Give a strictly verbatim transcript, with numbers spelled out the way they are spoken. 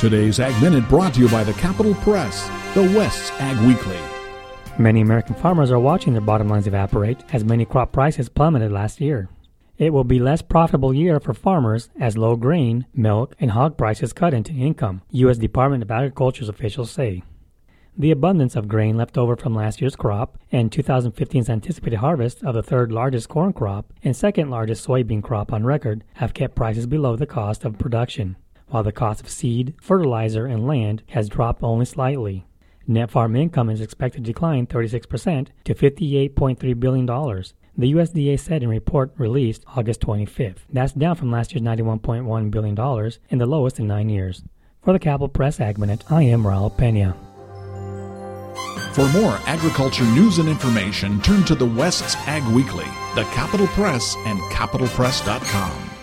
Today's Ag Minute brought to you by the Capital Press, the West's Ag Weekly. Many American farmers are watching their bottom lines evaporate as many crop prices plummeted last year. It will be less profitable year for farmers as low grain, milk, and hog prices cut into income, U S Department of Agriculture's officials say. The abundance of grain left over from last year's crop and two thousand fifteen's anticipated harvest of the third largest corn crop and second largest soybean crop on record have kept prices below the cost of production, while the cost of seed, fertilizer, and land has dropped only slightly. Net farm income is expected to decline thirty-six percent to fifty-eight point three billion dollars, the U S D A said in a report released August twenty-fifth. That's down from last year's ninety-one point one billion dollars and the lowest in nine years. For the Capital Press Ag Minute, I am Raul Pena. For more agriculture news and information, turn to the West's Ag Weekly, the Capital Press, and Capital Press dot com.